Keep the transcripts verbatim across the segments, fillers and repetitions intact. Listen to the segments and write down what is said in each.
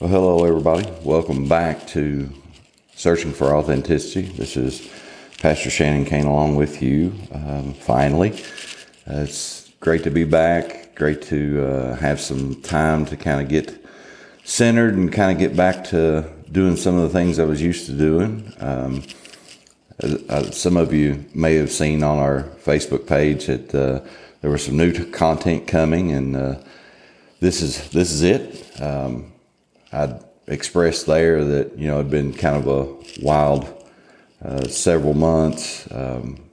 Well, hello everybody. Welcome back to Searching for Authenticity. This is Pastor Shannon Cain along with you. Um, finally, uh, it's great to be back. Great to uh, have some time to kind of get centered and kind of get back to doing some of the things I was used to doing. Um, uh, some of you may have seen on our Facebook page that uh, there was some new content coming, and uh, this is this is it. Um, I expressed there that, you know, it had been kind of a wild uh, several months, um,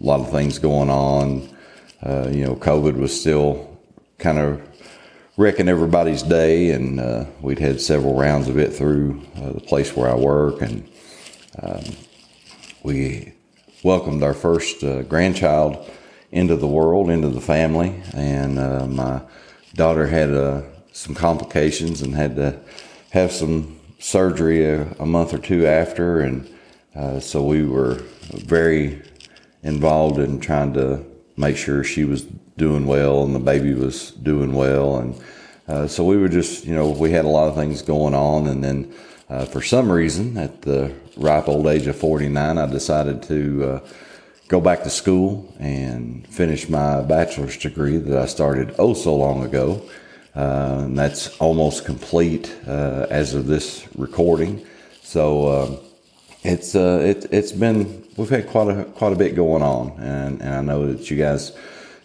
a lot of things going on. Uh, you know, COVID was still kind of wrecking everybody's day, and uh, we'd had several rounds of it through uh, the place where I work, and um, we welcomed our first uh, grandchild into the world, into the family, and uh, my daughter had a some complications and had to have some surgery a, a month or two after. And uh, so we were very involved in trying to make sure she was doing well and the baby was doing well. And uh, so we were just, you know, we had a lot of things going on. And then uh, for some reason, at the ripe old age of forty-nine, I decided to uh, go back to school and finish my bachelor's degree that I started oh so long ago. Uh, and that's almost complete uh, as of this recording. So uh, it's uh, it, it's been we've had quite a quite a bit going on, and, and I know that you guys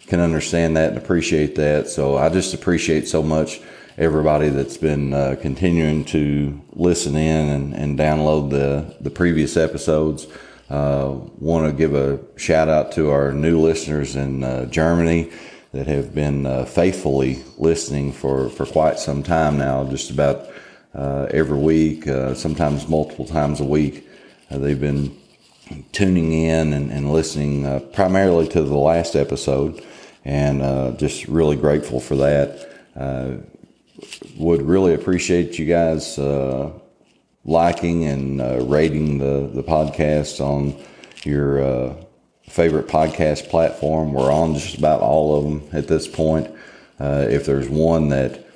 can understand that and appreciate that. So I just appreciate so much everybody that's been uh, continuing to listen in and, and download the the previous episodes. Uh, want to give a shout out to our new listeners in uh, Germany that have been uh, faithfully listening for, for quite some time now, just about uh, every week, uh, sometimes multiple times a week. Uh, they've been tuning in and, and listening uh, primarily to the last episode, and uh, just really grateful for that. Uh, would really appreciate you guys uh, liking and uh, rating the, the podcast on your uh favorite podcast platform. We're on just about all of them at this point. Uh, if there's one that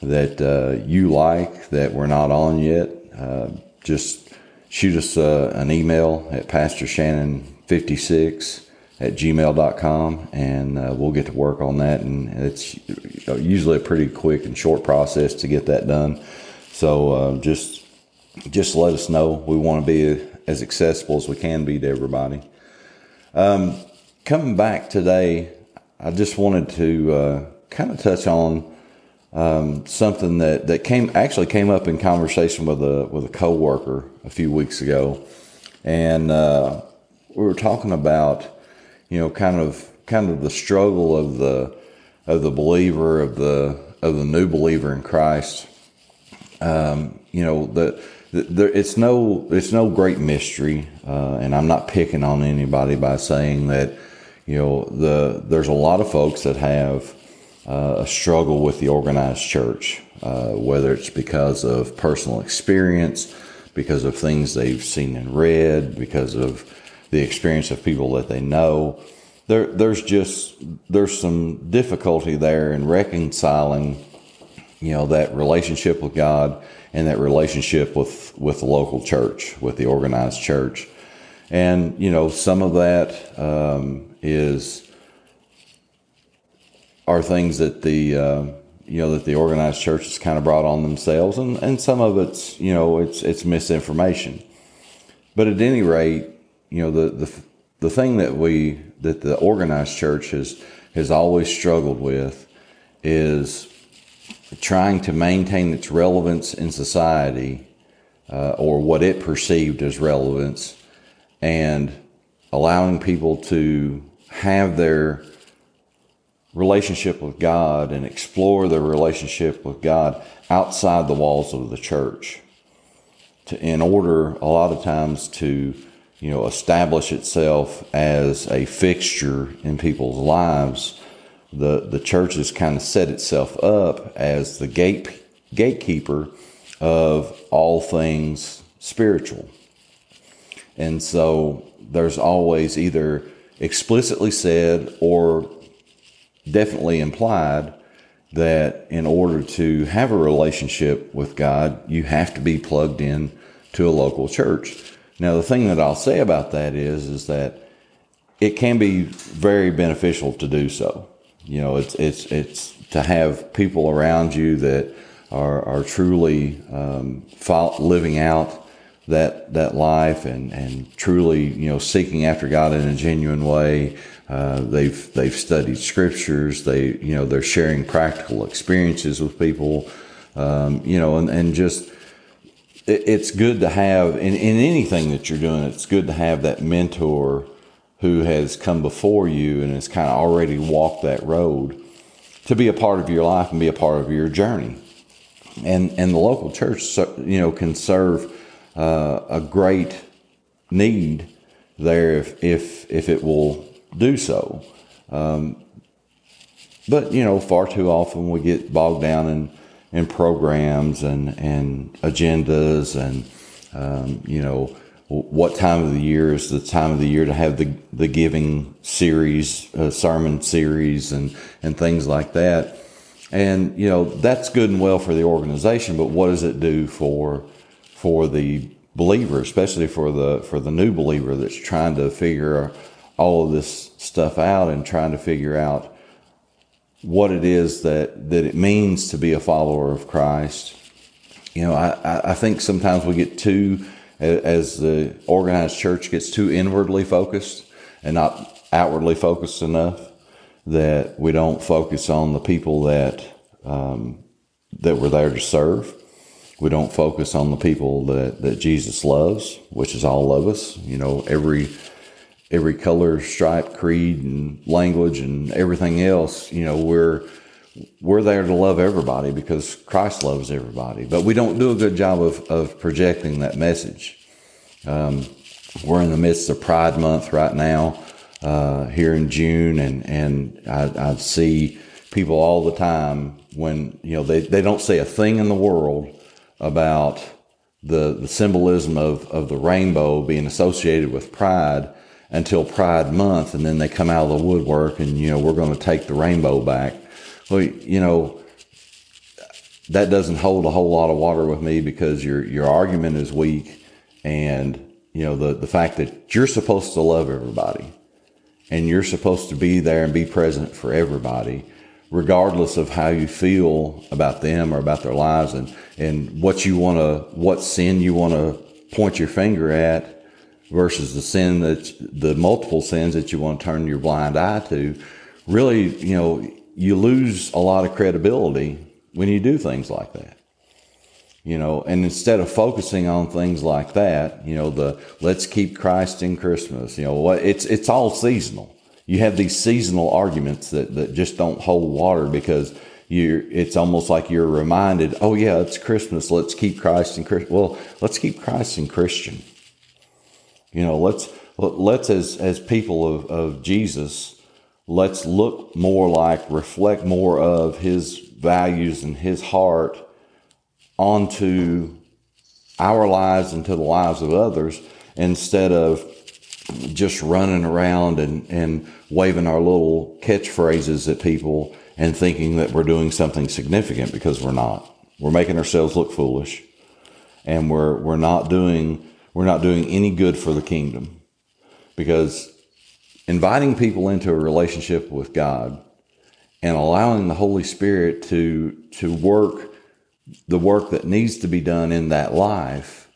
that uh, you like that we're not on yet, uh, just shoot us uh, an email at pastor shannon fifty-six at gmail dot com, and uh, we'll get to work on that. And it's usually a pretty quick and short process to get that done. So uh, just just let us know. We want to be as accessible as we can be to everybody. Um, coming back today, I just wanted to uh, kind of touch on um, something that, that came actually came up in conversation with a with a coworker a few weeks ago, and uh, we were talking about, you know, kind of kind of the struggle of the of the believer of the of the new believer in Christ. Um, you know the. There, it's no, it's no great mystery, uh, and I'm not picking on anybody by saying that, you know, the there's a lot of folks that have uh, a struggle with the organized church, uh, whether it's because of personal experience, because of things they've seen and read, because of the experience of people that they know. There, there's just there's some difficulty there in reconciling, you know, that relationship with God and that relationship with, with the local church, with the organized church. And, you know, some of that um, is, are things that the, uh, you know, that the organized church has kind of brought on themselves. And, and some of it's, you know, it's, it's misinformation. But at any rate, you know, the, the, the thing that we, that the organized church has, has always struggled with is trying to maintain its relevance in society, uh, or what it perceived as relevance, and allowing people to have their relationship with God and explore their relationship with God outside the walls of the church, to, in order a lot of times to, you know, establish itself as a fixture in people's lives. The, the church has kind of set itself up as the gate, gatekeeper of all things spiritual. And so there's always either explicitly said or definitely implied that in order to have a relationship with God, you have to be plugged in to a local church. Now, the thing that I'll say about that is, is that it can be very beneficial to do so. You know, it's it's it's to have people around you that are are truly um, living out that that life and and truly, you know, seeking after God in a genuine way. Uh, they've they've studied scriptures. They you know they're sharing practical experiences with people. Um, you know, and and just. It's good to have, in, in anything that you're doing, it's good to have that mentor who has come before you and has kind of already walked that road to be a part of your life and be a part of your journey. And and the local church, you know, can serve uh, a great need there if if, if it will do so. Um, but, you know, far too often we get bogged down in and programs and, and agendas and, um, you know, what time of the year is the time of the year to have the, the giving series, uh, sermon series and, and things like that. And, you know, that's good and well for the organization, but what does it do for, for the believer, especially for the, for the new believer that's trying to figure all of this stuff out and trying to figure out what it is that, that it means to be a follower of Christ. You know, I, I think sometimes we get too, as the organized church gets too inwardly focused and not outwardly focused enough, that we don't focus on the people that, um, that we're there to serve. We don't focus on the people that, that Jesus loves, which is all of us. You know, every every color, stripe, creed, and language, and everything else. You know, we're we're there to love everybody because Christ loves everybody. But we don't do a good job of of projecting that message. Um, we're in the midst of Pride Month right now, uh, here in June, and and I, I see people all the time when you know they they don't say a thing in the world about the the symbolism of of the rainbow being associated with pride until Pride Month, and then they come out of the woodwork and, you know, we're going to take the rainbow back. Well, you know, that doesn't hold a whole lot of water with me because your your argument is weak, and, you know, the, the fact that you're supposed to love everybody and you're supposed to be there and be present for everybody, regardless of how you feel about them or about their lives and, and what you want to, what sin you want to point your finger at, versus the sin that the multiple sins that you want to turn your blind eye to. Really, you know, you lose a lot of credibility when you do things like that, you know, and instead of focusing on things like that, you know, the, let's keep Christ in Christmas, you know, what it's, it's all seasonal. You have these seasonal arguments that, that just don't hold water because you're, it's almost like you're reminded, oh yeah, it's Christmas. Let's keep Christ in Christ. Well, let's keep Christ in Christian. You know, let's, let's as, as people of, of Jesus, let's look more like, reflect more of his values and his heart onto our lives and to the lives of others, instead of just running around and, and waving our little catchphrases at people and thinking that we're doing something significant, because we're not. We're making ourselves look foolish, and we're, we're not doing We're not doing any good for the kingdom, because inviting people into a relationship with God and allowing the Holy Spirit to, to work the work that needs to be done in that life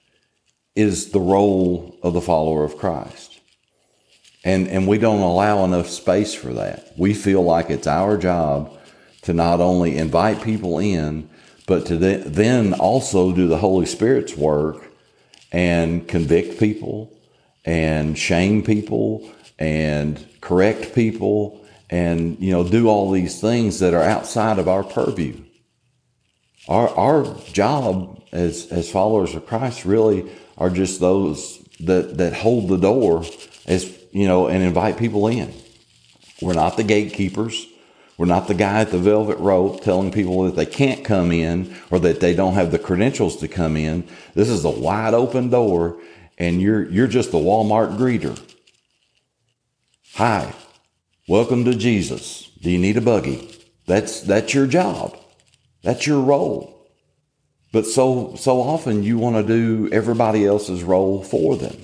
is the role of the follower of Christ. And, and we don't allow enough space for that. We feel like it's our job to not only invite people in, but to then also do the Holy Spirit's work and convict people and shame people and correct people and, you know, do all these things that are outside of our purview. Our, our job as, as followers of Christ really are just those that, that hold the door, as, you know, and invite people in. We're not the gatekeepers. We're not the guy at the velvet rope telling people that they can't come in or that they don't have the credentials to come in. This is a wide open door, and you're you're just the Walmart greeter. Hi, welcome to Jesus. Do you need a buggy? That's, that's your job. That's your role. But so, so often you want to do everybody else's role for them.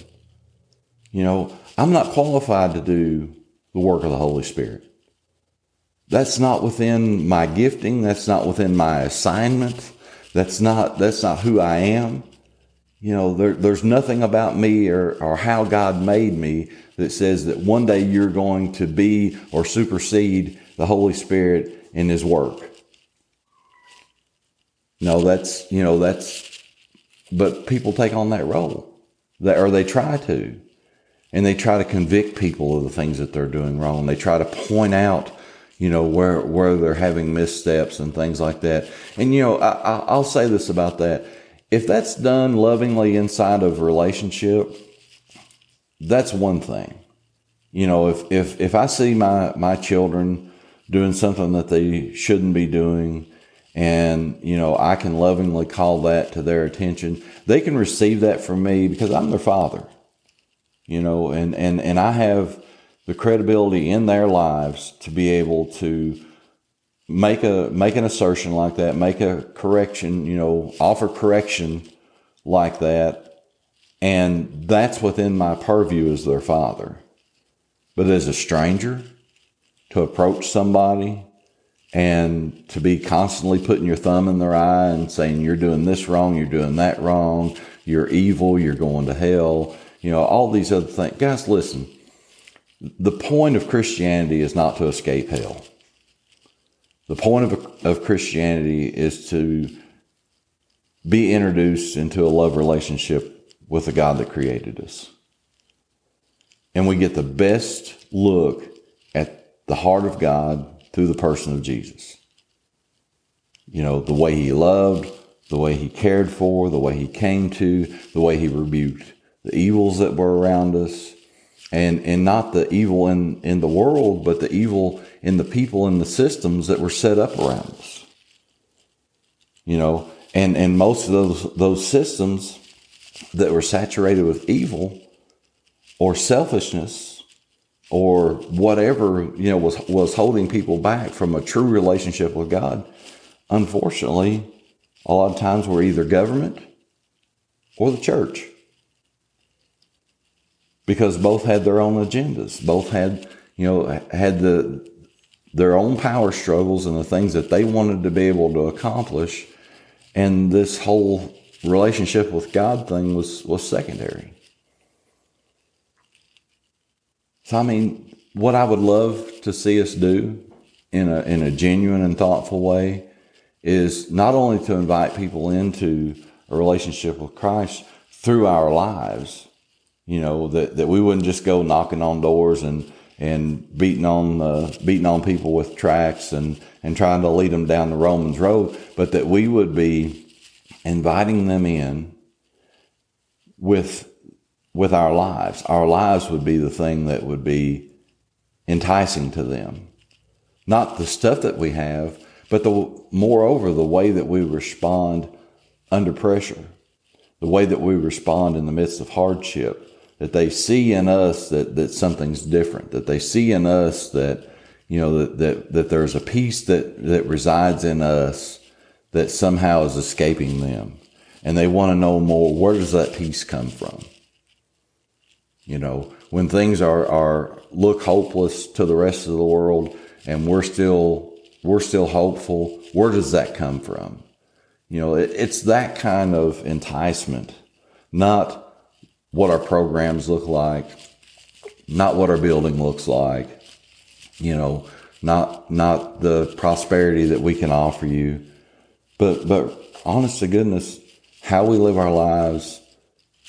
You know, I'm not qualified to do the work of the Holy Spirit. That's not within my gifting. That's not within my assignment. That's not, that's not who I am. You know, there, there's nothing about me or, or how God made me that says that one day you're going to be or supersede the Holy Spirit in His work. No, that's, you know, that's, but people take on that role, they, or they try to, and they try to convict people of the things that they're doing wrong. They try to point out, you know, where, where they're having missteps and things like that. And, you know, I, I, I'll say this about that. If that's done lovingly inside of a relationship, that's one thing. You know, if, if, if I see my, my children doing something that they shouldn't be doing, and, you know, I can lovingly call that to their attention, they can receive that from me because I'm their father, you know, and, and, and I have the credibility in their lives to be able to make a, make an assertion like that, make a correction, you know, offer correction like that. And that's within my purview as their father. But as a stranger, to approach somebody and to be constantly putting your thumb in their eye and saying, you're doing this wrong, you're doing that wrong, you're evil, you're going to hell, you know, all these other things. Guys, listen, the point of Christianity is not to escape hell. The point of, of Christianity is to be introduced into a love relationship with the God that created us. And we get the best look at the heart of God through the person of Jesus. You know, the way He loved, the way He cared for, the way He came to, the way He rebuked the evils that were around us. And, and not the evil in, in the world, but the evil in the people and the systems that were set up around us. You know, and, and most of those, those systems that were saturated with evil or selfishness, or whatever, you know, was, was holding people back from a true relationship with God. Unfortunately, a lot of times we're either government or the church, because both had their own agendas. Both had, you know, had the, their own power struggles and the things that they wanted to be able to accomplish. And this whole relationship with God thing was, was secondary. So, I mean, what I would love to see us do in a, in a genuine and thoughtful way is not only to invite people into a relationship with Christ through our lives, you know, that, that we wouldn't just go knocking on doors and, and beating on, uh, beating on people with tracts and, and trying to lead them down the Romans road, but that we would be inviting them in with with our lives. Our lives would be the thing that would be enticing to them. Not the stuff that we have, but the, moreover, the way that we respond under pressure, the way that we respond in the midst of hardship, that they see in us that, that something's different, that they see in us that, you know, that, that, that there's a peace that, that resides in us that somehow is escaping them. And they want to know more, where does that peace come from? You know, when things are, are look hopeless to the rest of the world, and we're still we're still hopeful, where does that come from? You know, it, it's that kind of enticement, not what our programs look like, not what our building looks like, you know, not not the prosperity that we can offer you, but but honest to goodness, how we live our lives,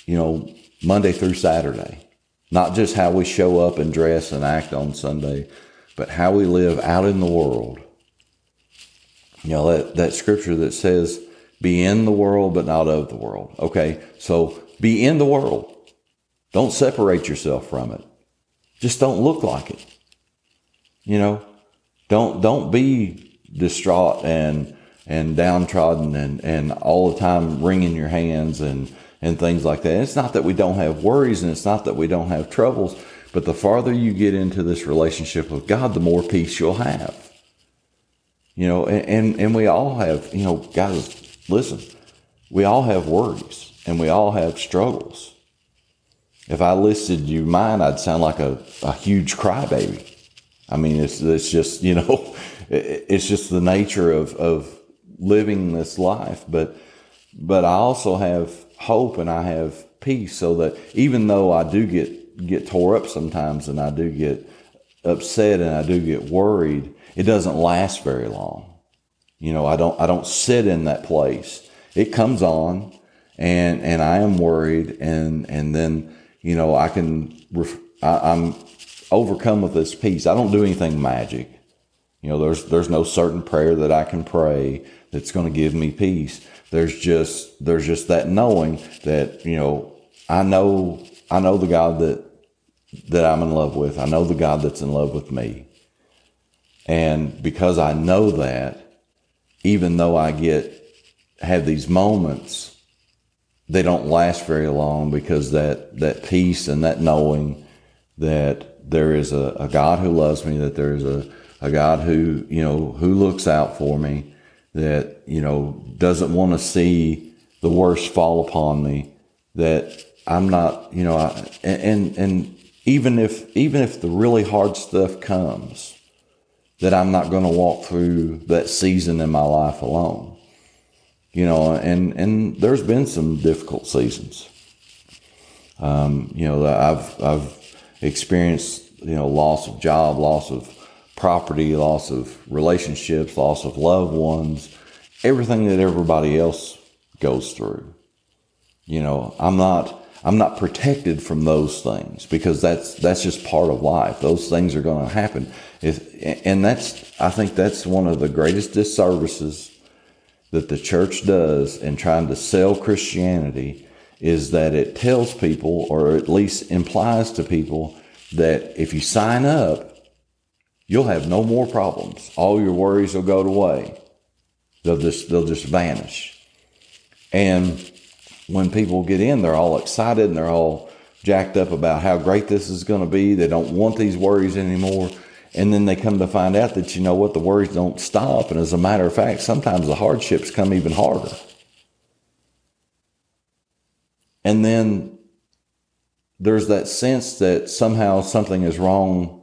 you know, Monday through Saturday. Not just how we show up and dress and act on Sunday, but how we live out in the world. You know, that, that scripture that says, be in the world, but not of the world. Okay, so be in the world. Don't separate yourself from it. Just don't look like it. You know, don't, don't be distraught and, and downtrodden and, and all the time wringing your hands and, and things like that. And it's not that we don't have worries, and it's not that we don't have troubles, but the farther you get into this relationship with God, the more peace you'll have. You know, and, and, and we all have, you know, guys, listen, we all have worries and we all have struggles. If I listed you mine, I'd sound like a, a huge crybaby. I mean, it's, it's just, you know, it's just the nature of, of living this life. But, but I also have hope and I have peace, so that even though I do get, get tore up sometimes and I do get upset and I do get worried, it doesn't last very long. You know, I don't, I don't sit in that place. It comes on and, and I am worried and, and then, you know, I can, ref, I, I'm overcome with this peace. I don't do anything magic. You know, there's, there's no certain prayer that I can pray that's going to give me peace. There's just, there's just that knowing that, you know, I know, I know the God that, that I'm in love with. I know the God that's in love with me. And because I know that, even though I get, have these moments, they don't last very long, because that, that peace and that knowing that there is a, a God who loves me, that there is a, a God who, you know, who looks out for me, that, you know, doesn't want to see the worst fall upon me, that I'm not, you know, I, and, and even if, even if the really hard stuff comes, that I'm not going to walk through that season in my life alone. You know, and, and there's been some difficult seasons. Um, you know, I've, I've experienced, you know, loss of job, loss of property, loss of relationships, loss of loved ones, everything that everybody else goes through. You know, I'm not, I'm not protected from those things, because that's, that's just part of life. Those things are going to happen. If, and that's, I think that's one of the greatest disservices that the church does in trying to sell Christianity, is that it tells people, or at least implies to people, that if you sign up, you'll have no more problems. All your worries will go away. They'll just, they'll just vanish. And when people get in, they're all excited and they're all jacked up about how great this is going to be. They don't want these worries anymore. And then they come to find out that, you know what, the worries don't stop. And as a matter of fact, sometimes the hardships come even harder. And then there's that sense that somehow something is wrong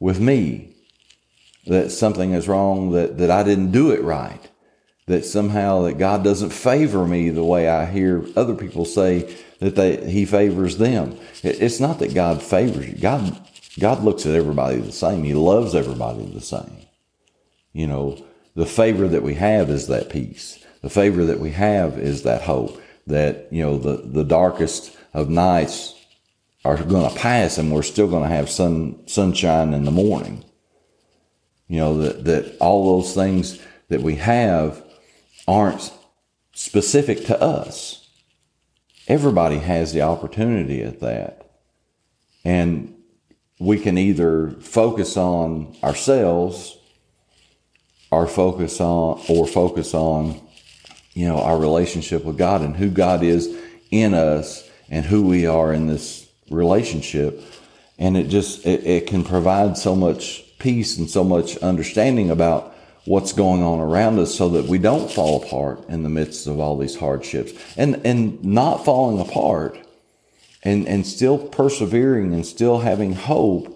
with me, that something is wrong, that, that I didn't do it right, that somehow that God doesn't favor me the way I hear other people say that they, he favors them. It, it's not that God favors you. God God looks at everybody the same. He loves everybody the same. You know, the favor that we have is that peace. The favor that we have is that hope that, you know, the, the darkest of nights are going to pass and we're still going to have sun, sunshine in the morning. You know, that, that all those things that we have aren't specific to us. Everybody has the opportunity at that. And we can either focus on ourselves or focus on, or focus on, you know, our relationship with God and who God is in us and who we are in this relationship. And it just, it, it can provide so much peace and so much understanding about what's going on around us, so that we don't fall apart in the midst of all these hardships. And, and not falling apart And and still persevering and still having hope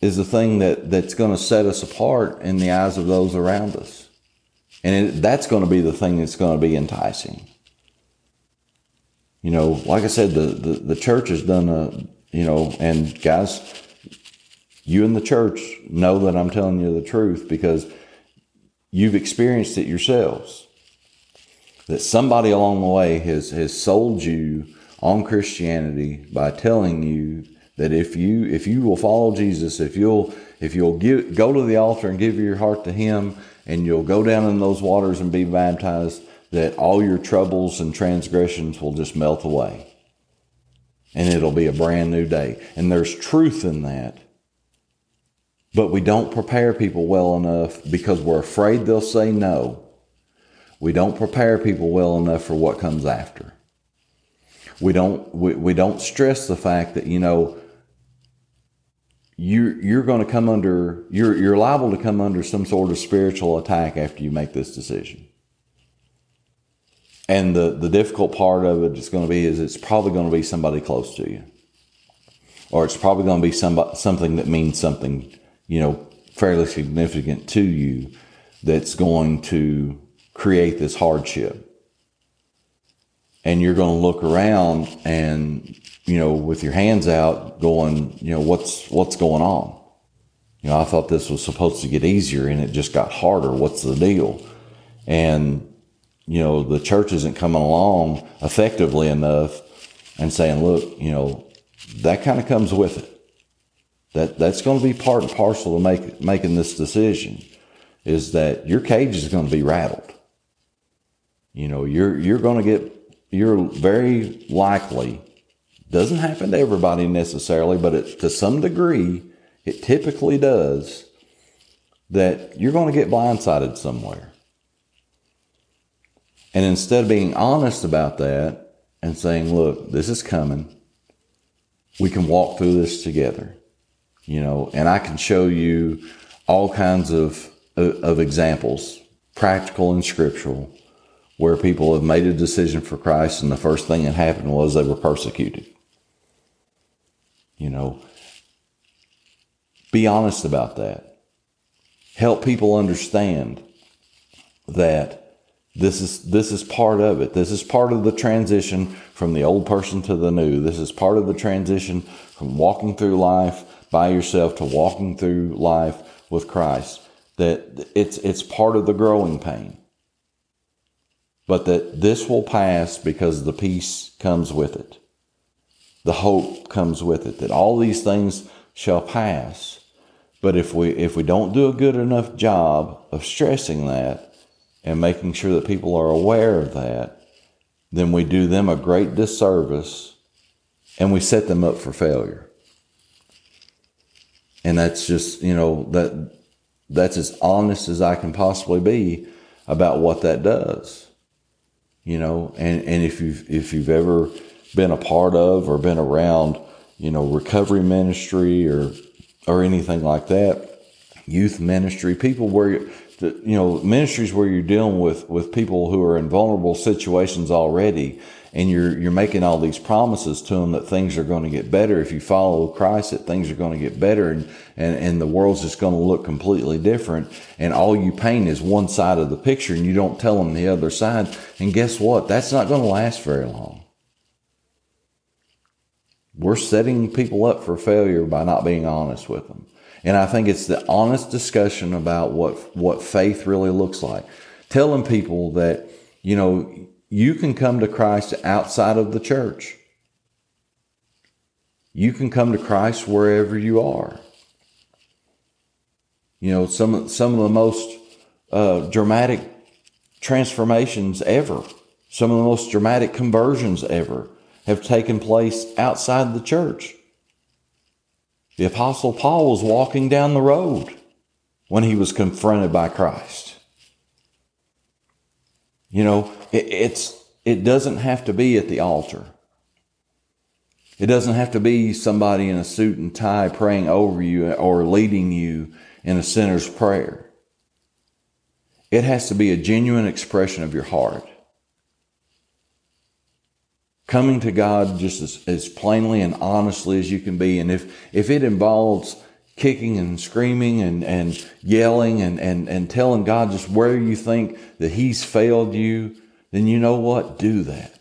is the thing that, that's going to set us apart in the eyes of those around us. And it, that's going to be the thing that's going to be enticing. You know, like I said, the, the, the church has done a, you know, and guys, you in the church know that I'm telling you the truth, because you've experienced it yourselves. That somebody along the way has, has sold you on Christianity by telling you that if you if you will follow Jesus, if you'll if you'll give, go to the altar and give your heart to him, and you'll go down in those waters and be baptized, that all your troubles and transgressions will just melt away and it'll be a brand new day. And there's truth in that, but we don't prepare people well enough because we're afraid they'll say no. We don't prepare people well enough for what comes after. We don't, we, we don't stress the fact that, you know, you're, you're going to come under, you're, you're liable to come under some sort of spiritual attack after you make this decision. And the, the difficult part of it is going to be is it's probably going to be somebody close to you. Or it's probably going to be somebody, something that means something, you know, fairly significant to you that's going to create this hardship. And you're going to look around and, you know, with your hands out going, you know, what's, what's going on? You know, I thought this was supposed to get easier and it just got harder. What's the deal? And, you know, the church isn't coming along effectively enough and saying, look, you know, that kind of comes with it. That, that's going to be part and parcel of make, making this decision, is that your cage is going to be rattled. You know, you're, you're going to get, you're very likely, doesn't happen to everybody necessarily, but it, to some degree, it typically does, that you're going to get blindsided somewhere. And instead of being honest about that and saying, look, this is coming, we can walk through this together, you know, and I can show you all kinds of, of examples, practical and scriptural, where people have made a decision for Christ and the first thing that happened was they were persecuted. You know, be honest about that. Help people understand that this is, this is part of it. This is part of the transition from the old person to the new. This is part of the transition from walking through life by yourself to walking through life with Christ. That it's, it's part of the growing pain. But that this will pass because the peace comes with it. The hope comes with it, that all these things shall pass. But if we, if we don't do a good enough job of stressing that and making sure that people are aware of that, then we do them a great disservice and we set them up for failure. And that's just, you know, that, that's as honest as I can possibly be about what that does. You know, and, and if you've, if you've ever been a part of or been around, you know, recovery ministry or, or anything like that, youth ministry, people where, you know, ministries where you're dealing with, with people who are in vulnerable situations already, and you're, you're making all these promises to them that things are going to get better. If you follow Christ, that things are going to get better and, and, and the world's just going to look completely different. And all you paint is one side of the picture and you don't tell them the other side. And guess what? That's not going to last very long. We're setting people up for failure by not being honest with them. And I think it's the honest discussion about what, what faith really looks like. Telling people that, you know, you can come to Christ outside of the church. You can come to Christ wherever you are. You know, some, some of the most uh, dramatic transformations ever, some of the most dramatic conversions ever have taken place outside the church. The Apostle Paul was walking down the road when he was confronted by Christ. You know, it, it's, it doesn't have to be at the altar. It doesn't have to be somebody in a suit and tie praying over you or leading you in a sinner's prayer. It has to be a genuine expression of your heart. Coming to God just as, as plainly and honestly as you can be. And if, if it involves kicking and screaming and, and yelling and, and, and telling God just where you think that he's failed you, then you know what? Do that.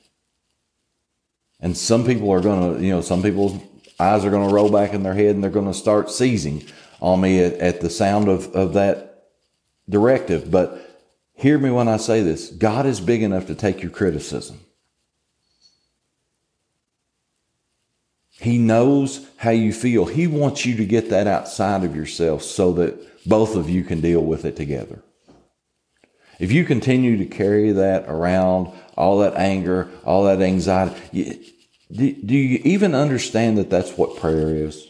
And some people are going to, you know, some people's eyes are going to roll back in their head and they're going to start seizing on me at, at the sound of, of that directive. But hear me when I say this, God is big enough to take your criticism. He knows how you feel. He wants you to get that outside of yourself so that both of you can deal with it together. If you continue to carry that around, all that anger, all that anxiety, do, do you even understand that that's what prayer is?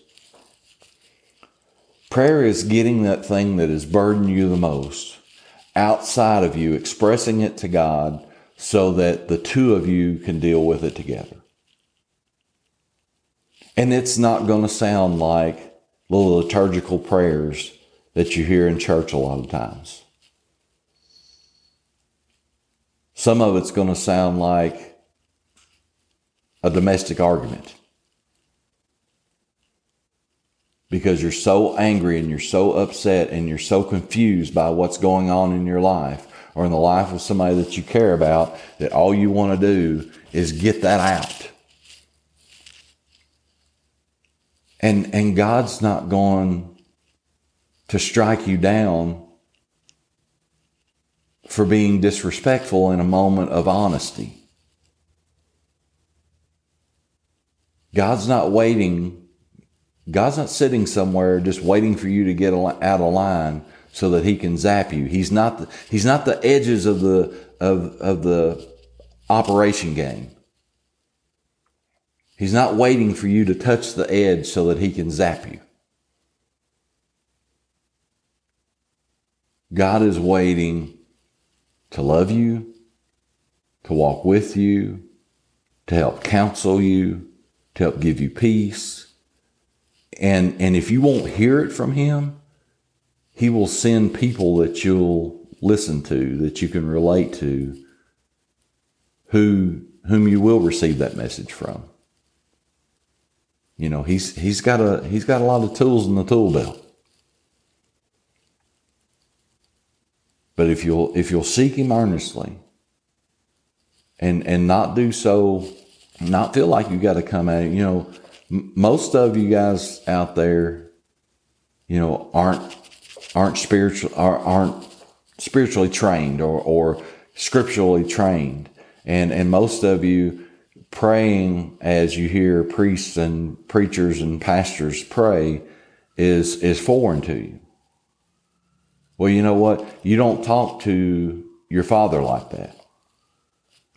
Prayer is getting that thing that is burdening you the most outside of you, expressing it to God so that the two of you can deal with it together. And it's not going to sound like little liturgical prayers that you hear in church a lot of times. Some of it's going to sound like a domestic argument because you're so angry and you're so upset and you're so confused by what's going on in your life or in the life of somebody that you care about that all you want to do is get that out. And, and God's not going to strike you down for being disrespectful in a moment of honesty. God's not waiting. God's not sitting somewhere just waiting for you to get out of line so that he can zap you. He's not the, he's not the edges of the, of, of the operation game. He's not waiting for you to touch the edge so that he can zap you. God is waiting to love you, to walk with you, to help counsel you, to help give you peace. And, and if you won't hear it from him, he will send people that you'll listen to, that you can relate to, who, whom you will receive that message from. You know, he's, he's got a, he's got a lot of tools in the tool belt. But if you'll, if you'll seek him earnestly and, and not do so, not feel like you got to come at it. You know, m- most of you guys out there, you know, aren't, aren't spiritual, aren't spiritually trained or, or scripturally trained. And, and most of you praying as you hear priests and preachers and pastors pray is, is foreign to you. Well, you know what? You don't talk to your father like that.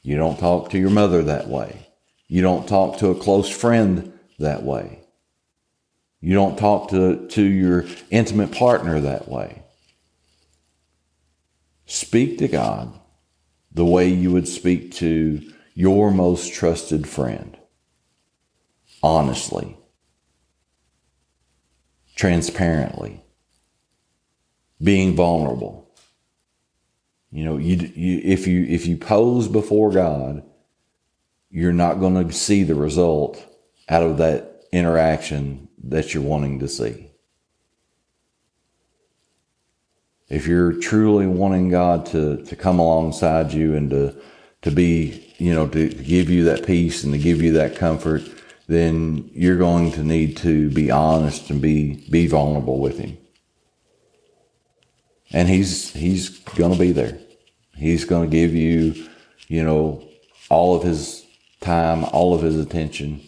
You don't talk to your mother that way. You don't talk to a close friend that way. You don't talk to, to your intimate partner that way. Speak to God the way you would speak to your most trusted friend. Honestly. Transparently. Being vulnerable. You know, you, you if you if you pose before God, you're not going to see the result out of that interaction that you're wanting to see. If you're truly wanting God to, to come alongside you and to, to be, you know, to give you that peace and to give you that comfort, then you're going to need to be honest and be, be vulnerable with him. And he's, he's going to be there. He's going to give you, you know, all of his time, all of his attention.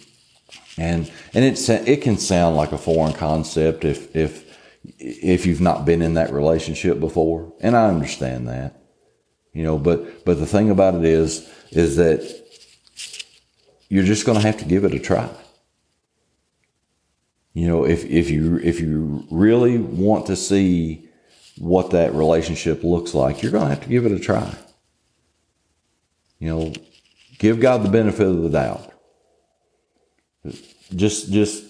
And, and it's, it can sound like a foreign concept if, if, if you've not been in that relationship before. And I understand that, you know, but, but the thing about it is, is that you're just going to have to give it a try. You know, if, if you, if you really want to see what that relationship looks like, you're going to have to give it a try. You know, give God the benefit of the doubt. Just, just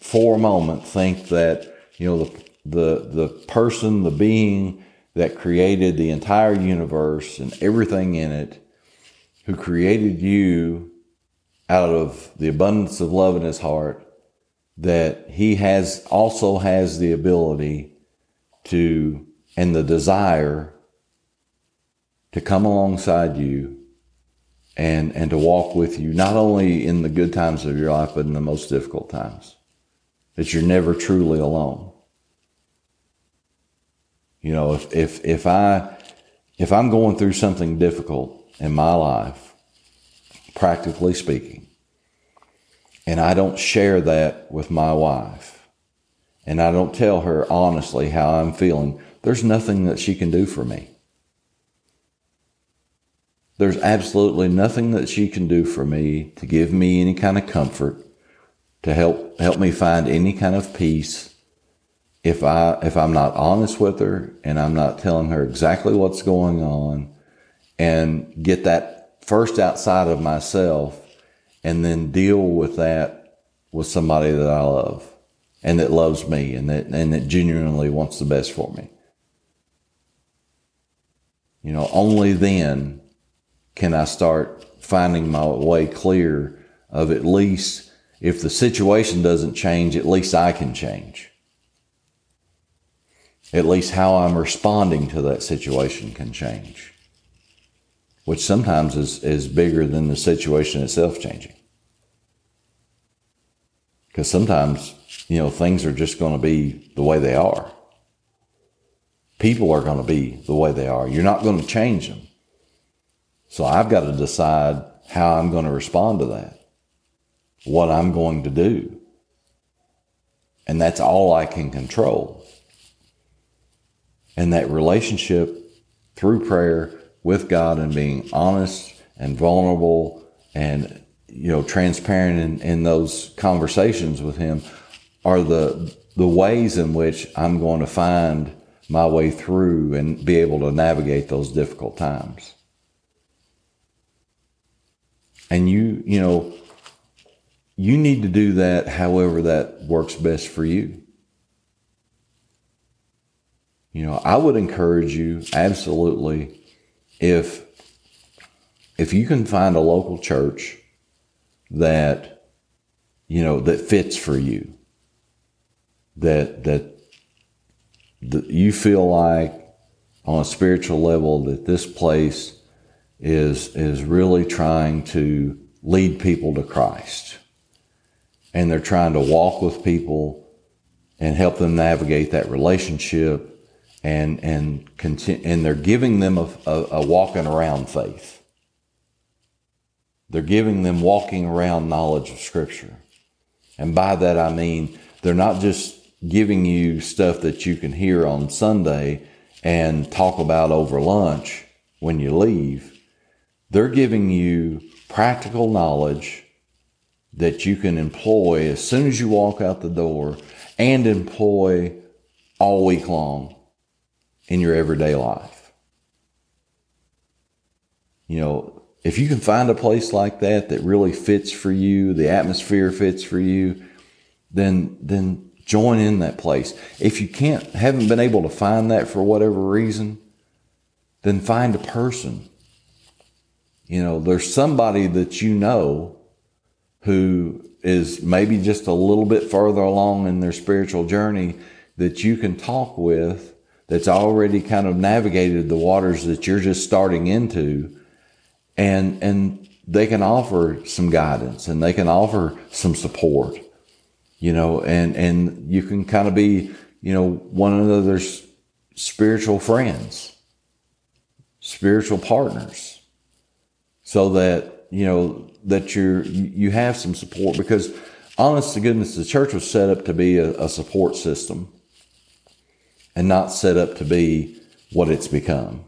for a moment, think that, you know, the, the, the person, the being that created the entire universe and everything in it, who created you out of the abundance of love in his heart, that he has also has the ability to, and the desire to come alongside you and, and to walk with you, not only in the good times of your life, but in the most difficult times, that you're never truly alone. You know, if, if, if I, if I'm going through something difficult in my life, practically speaking, and I don't share that with my wife, and I don't tell her honestly how I'm feeling, there's nothing that she can do for me. There's absolutely nothing that she can do for me to give me any kind of comfort, to help help me find any kind of peace if I if I'm not honest with her and I'm not telling her exactly what's going on and get that first outside of myself and then deal with that with somebody that I love and that loves me and that, and that genuinely wants the best for me. You know, only then can I start finding my way clear of, at least if the situation doesn't change, at least I can change. At least how I'm responding to that situation can change, which sometimes is, is bigger than the situation itself changing. Because sometimes, you know, things are just going to be the way they are. People are going to be the way they are. You're not going to change them. So I've got to decide how I'm going to respond to that, what I'm going to do. And that's all I can control. And that relationship through prayer with God and being honest and vulnerable and, you know, transparent in, in those conversations with Him are the, the ways in which I'm going to find my way through and be able to navigate those difficult times. And you, you know, you need to do that however that works best for you. You know, I would encourage you, absolutely, if, if you can find a local church that, you know, that fits for you, that, that, that you feel like on a spiritual level that this place is, is really trying to lead people to Christ. And they're trying to walk with people and help them navigate that relationship. And and continue, and they're giving them a, a, a walking around faith. They're giving them walking around knowledge of Scripture. And by that I mean they're not just giving you stuff that you can hear on Sunday and talk about over lunch when you leave. They're giving you practical knowledge that you can employ as soon as you walk out the door and employ all week long in your everyday life. You know, if you can find a place like that that really fits for you, the atmosphere fits for you, then then join in that place. If you can't, haven't been able to find that for whatever reason, then find a person. You know, there's somebody that you know who is maybe just a little bit further along in their spiritual journey that you can talk with, that's already kind of navigated the waters that you're just starting into, and and they can offer some guidance and they can offer some support, you know, and, and you can kind of be, you know, one another's spiritual friends, spiritual partners, so that, you know, that you're, you have some support, because honest to goodness, the church was set up to be a, a support system, and not set up to be what it's become.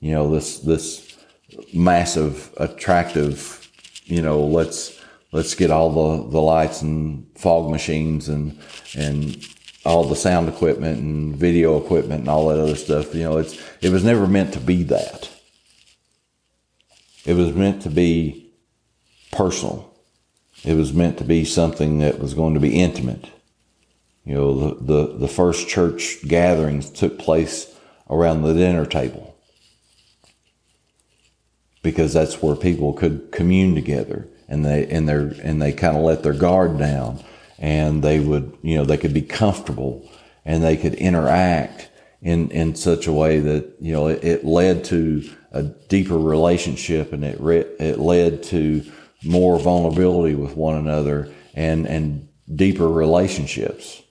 You know, this this massive, attractive, you know, let's let's get all the, the lights and fog machines and and all the sound equipment and video equipment and all that other stuff. You know, it's it was never meant to be that. It was meant to be personal. It was meant to be something that was going to be intimate. You know, the, the, the first church gatherings took place around the dinner table because that's where people could commune together, and they and their and they kind of let their guard down, and they would, you know, they could be comfortable and they could interact in, in such a way that, you know, it, it led to a deeper relationship, and it re, it led to more vulnerability with one another and and deeper relationships.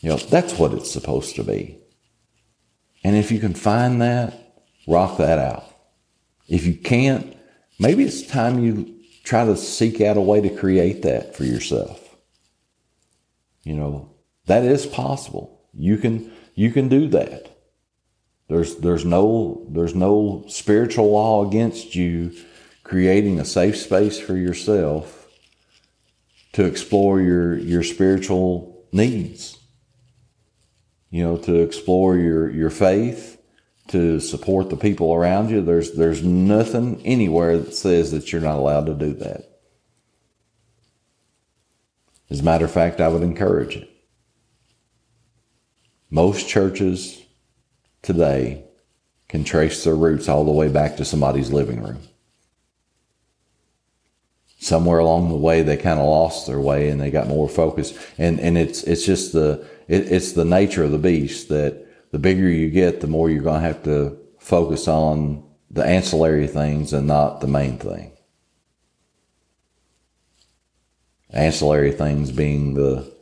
You know, that's what it's supposed to be. And if you can find that, rock that out. If you can't, maybe it's time you try to seek out a way to create that for yourself. You know, that is possible. You can, you can do that. There's, there's no, there's no spiritual law against you creating a safe space for yourself to explore your, your spiritual needs. You know, to explore your, your faith, to support the people around you. There's, there's nothing anywhere that says that you're not allowed to do that. As a matter of fact, I would encourage it. Most churches today can trace their roots all the way back to somebody's living room. Somewhere along the way, they kind of lost their way and they got more focused. And and it's it's just the it, it's the nature of the beast that the bigger you get, the more you're going to have to focus on the ancillary things and not the main thing. Ancillary things being the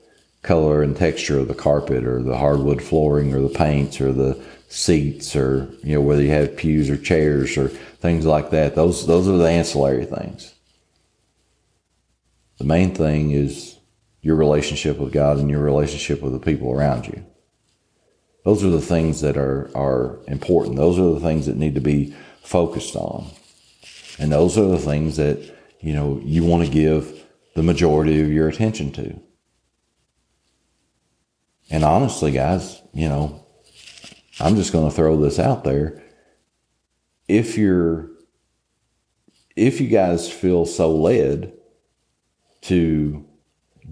color and texture of the carpet or the hardwood flooring or the paints or the seats or, you know, whether you have pews or chairs or things like that. Those, those are the ancillary things. The main thing is your relationship with God and your relationship with the people around you. Those are the things that are, are important. Those are the things that need to be focused on. And those are the things that, you know, you want to give the majority of your attention to. And honestly, guys, you know, I'm just going to throw this out there. If you're, if you guys feel so led to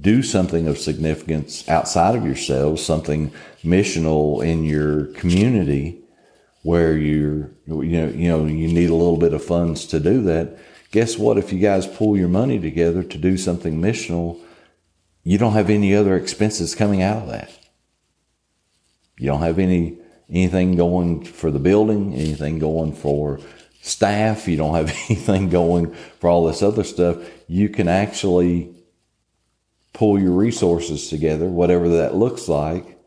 do something of significance outside of yourselves, something missional in your community where you're, you know, you know, you need a little bit of funds to do that. Guess what? If you guys pull your money together to do something missional, you don't have any other expenses coming out of that. You don't have any, anything going for the building, anything going for staff. You don't have anything going for all this other stuff. You can actually pull your resources together, whatever that looks like,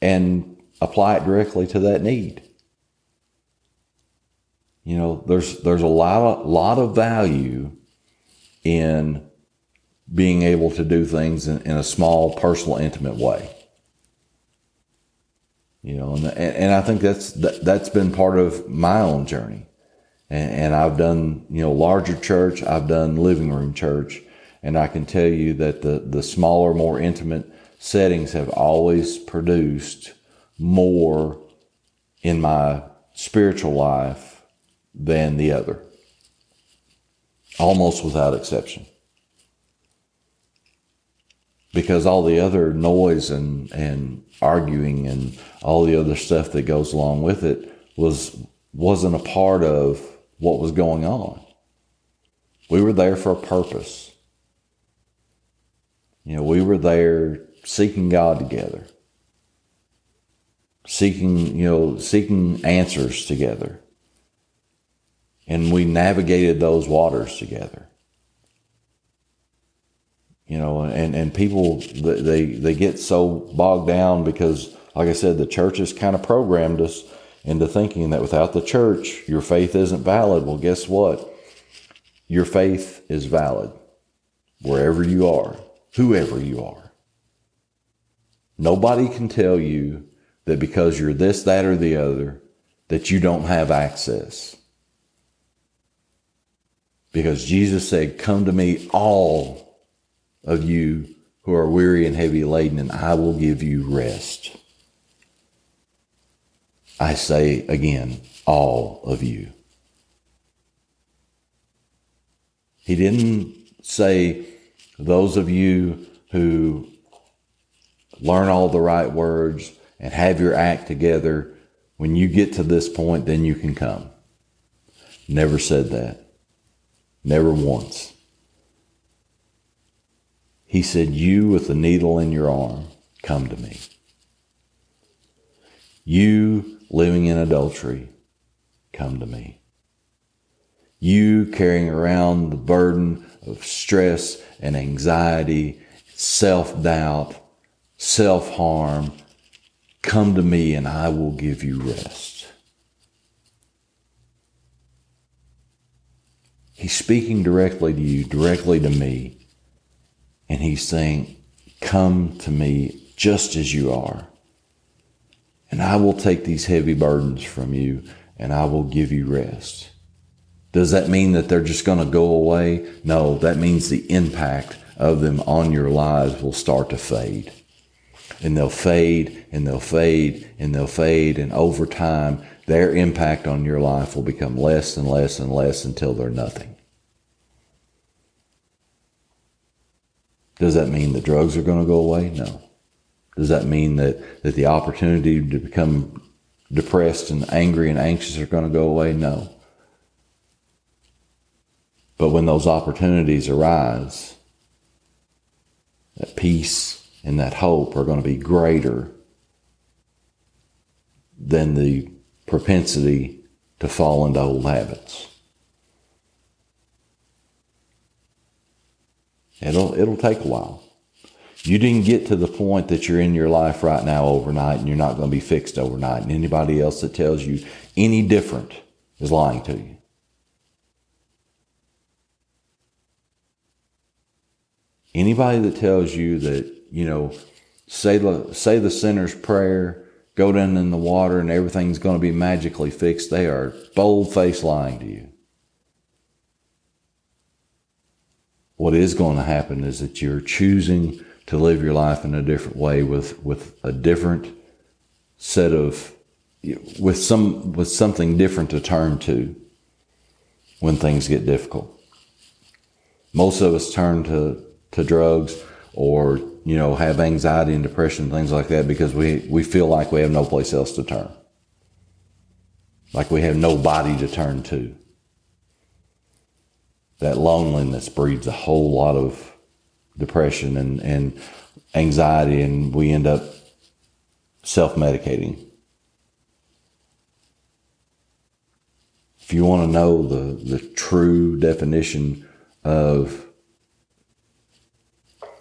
and apply it directly to that need. You know, there's there's a lot of, lot of value in being able to do things in, in a small, personal, intimate way. You know, and and I think that's that, that's been part of my own journey. And, and I've done, you know, larger church, I've done living room church. And I can tell you that the, the smaller, more intimate settings have always produced more in my spiritual life than the other, almost without exception. Because all the other noise and, and arguing and all the other stuff that goes along with it was, wasn't a part of what was going on. We were there for a purpose. You know, we were there seeking God together, seeking, you know, seeking answers together. And we navigated those waters together. You know, and, and people, they, they get so bogged down because, like I said, the church has kind of programmed us into thinking that without the church, your faith isn't valid. Well, guess what? Your faith is valid wherever you are. Whoever you are. Nobody can tell you that because you're this, that, or the other, that you don't have access. Because Jesus said, "Come to me, all of you who are weary and heavy laden, and I will give you rest." I say again, all of you. He didn't say, those of you who learn all the right words and have your act together, when you get to this point, then you can come. Never said that. Never once. He said, you with the needle in your arm, come to me. You living in adultery, come to me. You carrying around the burden of stress and anxiety, self-doubt, self-harm, come to me and I will give you rest. He's speaking directly to you, directly to me, and he's saying, come to me just as you are, and I will take these heavy burdens from you and I will give you rest. Does that mean that they're just going to go away? No, that means the impact of them on your lives will start to fade. And they'll fade, and they'll fade, and they'll fade, and over time, their impact on your life will become less and less and less until they're nothing. Does that mean that drugs are going to go away? No. Does that mean that, that the opportunity to become depressed and angry and anxious are going to go away? No. But when those opportunities arise, that peace and that hope are going to be greater than the propensity to fall into old habits. It'll, it'll take a while. You didn't get to the point that you're in your life right now overnight, and you're not going to be fixed overnight. And anybody else that tells you any different is lying to you. Anybody that tells you that, you know, say the, say the sinner's prayer, go down in the water, and everything's going to be magically fixed, they are bold-faced lying to you. What is going to happen is that you're choosing to live your life in a different way with, with a different set of, with some, with something different to turn to when things get difficult. Most of us turn to, to drugs or, you know, have anxiety and depression, things like that, because we, we feel like we have no place else to turn. Like we have nobody to turn to. That loneliness breeds a whole lot of depression and, and anxiety, and we end up self-medicating. If you want to know the, the true definition of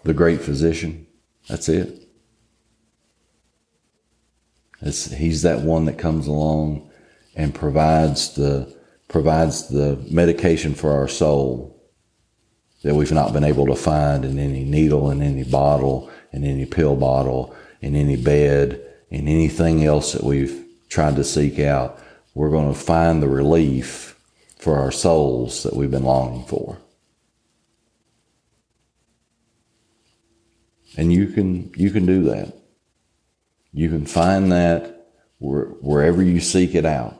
the great physician, that's it. It's, he's that one that comes along and provides the provides the medication for our soul that we've not been able to find in any needle, in any bottle, in any pill bottle, in any bed, in anything else that we've tried to seek out. We're going to find the relief for our souls that we've been longing for. And you can, you can do that. You can find that where, wherever you seek it out.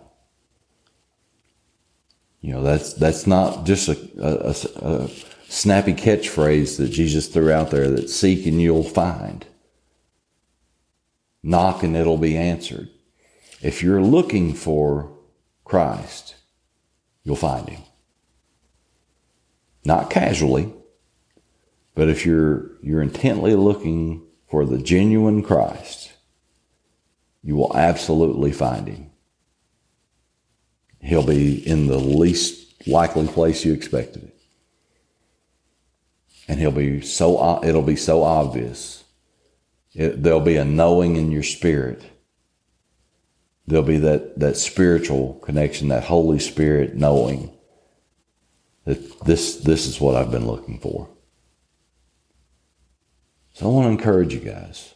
You know, that's that's not just a, a, a snappy catchphrase that Jesus threw out there, that seek and you'll find. Knock and it'll be answered. If you're looking for Christ, you'll find him. Not casually, but if you're you're intently looking for the genuine Christ, you will absolutely find him. He'll be in the least likely place you expected it. And he'll be so, it'll be so obvious. It, there'll be a knowing in your spirit. There'll be that, that spiritual connection, that Holy Spirit knowing that this, this is what I've been looking for. So I want to encourage you guys,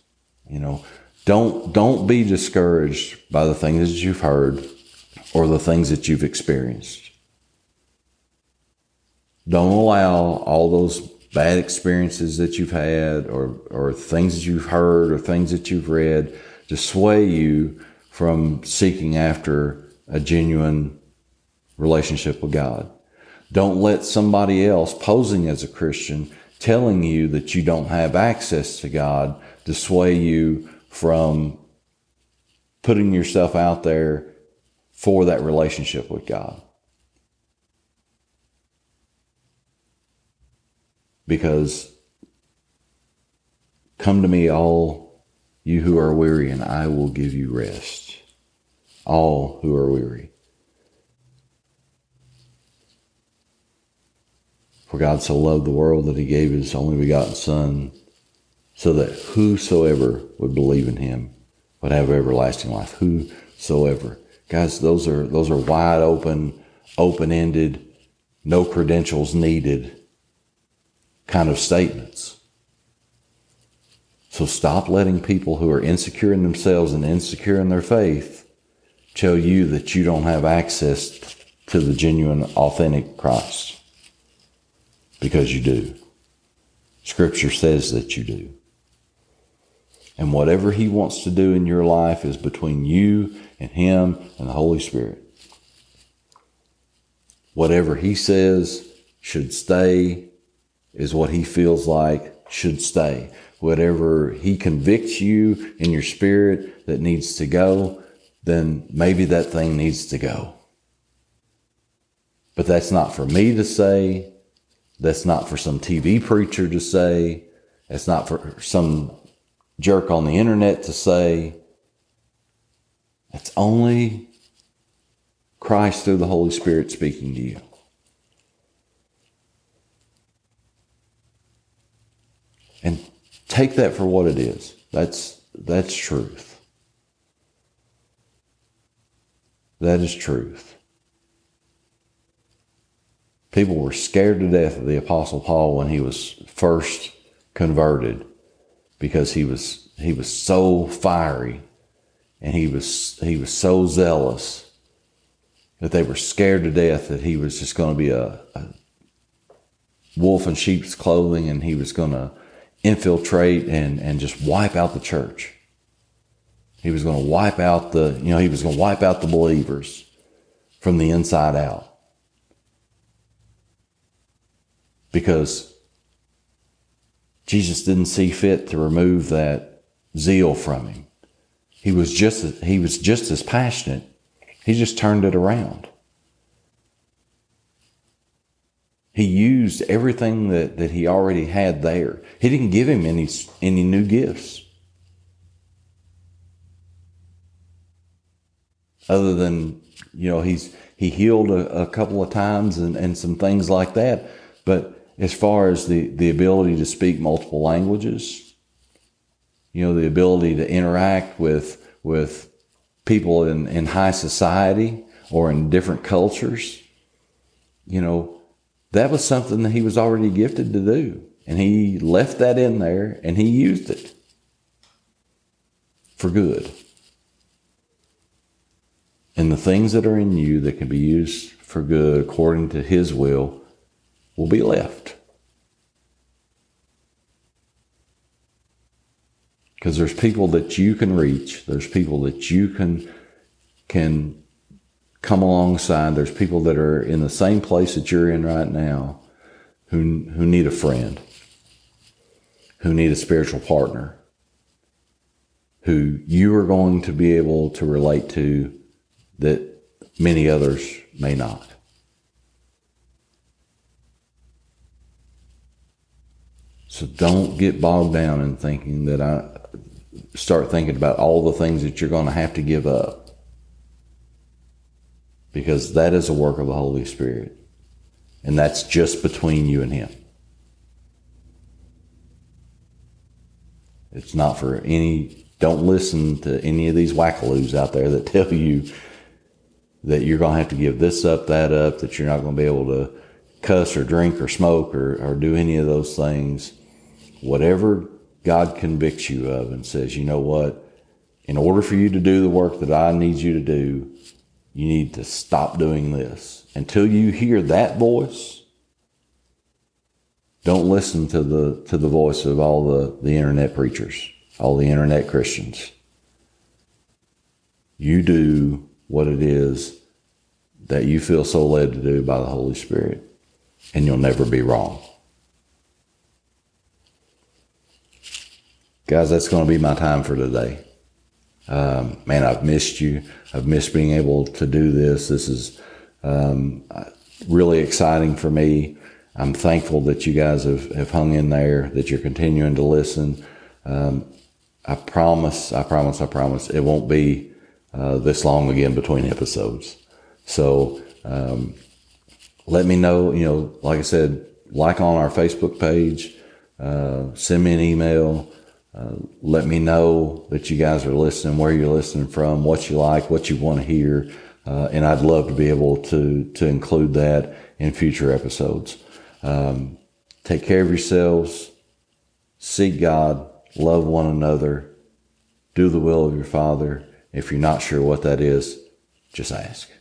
you know, don't, don't be discouraged by the things that you've heard or the things that you've experienced. Don't allow all those bad experiences that you've had or, or things that you've heard or things that you've read to sway you from seeking after a genuine relationship with God. Don't let somebody else posing as a Christian telling you that you don't have access to God to sway you from putting yourself out there for that relationship with God. Because come to me, all you who are weary, and I will give you rest. All who are weary. For God so loved the world that he gave his only begotten Son, so that whosoever would believe in him would have everlasting life. Whosoever. Guys, those are those are wide open, open-ended, no credentials needed kind of statements. So stop letting people who are insecure in themselves and insecure in their faith tell you that you don't have access to the genuine, authentic Christ, because you do. Scripture says that you do. And whatever he wants to do in your life is between you and him and the Holy Spirit. Whatever he says should stay is what he feels like should stay. Whatever he convicts you in your spirit that needs to go, then maybe that thing needs to go. But that's not for me to say. That's not for some T V preacher to say. That's not for some jerk on the internet to say. That's only Christ through the Holy Spirit speaking to you. And take that for what it is. That's, that's truth. That is truth. People were scared to death of the Apostle Paul when he was first converted, because he was he was so fiery and he was he was so zealous that they were scared to death that he was just going to be a, a wolf in sheep's clothing, and he was going to infiltrate and, and just wipe out the church. He was going to wipe out the, you know, he was going to wipe out the believers from the inside out. Because Jesus didn't see fit to remove that zeal from him. He was just, he was just as passionate. He just turned it around. He used everything that, that he already had there. He didn't give him any, any new gifts, other than, you know, he's, he healed a, a couple of times and, and some things like that. But as far as the, the ability to speak multiple languages, you know, the ability to interact with, with people in, in high society or in different cultures, you know, that was something that he was already gifted to do. And he left that in there and he used it for good. And the things that are in you that can be used for good according to his will will be left. Because there's people that you can reach. There's people that you can can. come alongside. There's people that are in the same place that you're in right now who, who need a friend, who need a spiritual partner, who you are going to be able to relate to that many others may not. So don't get bogged down in thinking that I start thinking about all the things that you're going to have to give up. Because that is a work of the Holy Spirit. And that's just between you and him. It's not for any, don't listen to any of these wackaloos out there that tell you that you're going to have to give this up, that up, that you're not going to be able to cuss or drink or smoke or, or do any of those things. Whatever God convicts you of and says, you know what, in order for you to do the work that I need you to do, you need to stop doing this. Until you hear that voice, don't listen to the to the voice of all the, the internet preachers, all the internet Christians. You do what it is that you feel so led to do by the Holy Spirit, and you'll never be wrong. Guys, that's going to be my time for today. Um, man, I've missed you. I've missed being able to do this. This is um, really exciting for me. I'm thankful that you guys have, have hung in there, that you're continuing to listen. Um, I promise, I promise, I promise it won't be uh, this long again between episodes. So um, let me know, you know, like I said, like on our Facebook page, uh, send me an email. Uh, let me know that you guys are listening, where you're listening from, what you like, what you want to hear. Uh, and I'd love to be able to, to include that in future episodes. Um, take care of yourselves, seek God, love one another, do the will of your Father. If you're not sure what that is, just ask.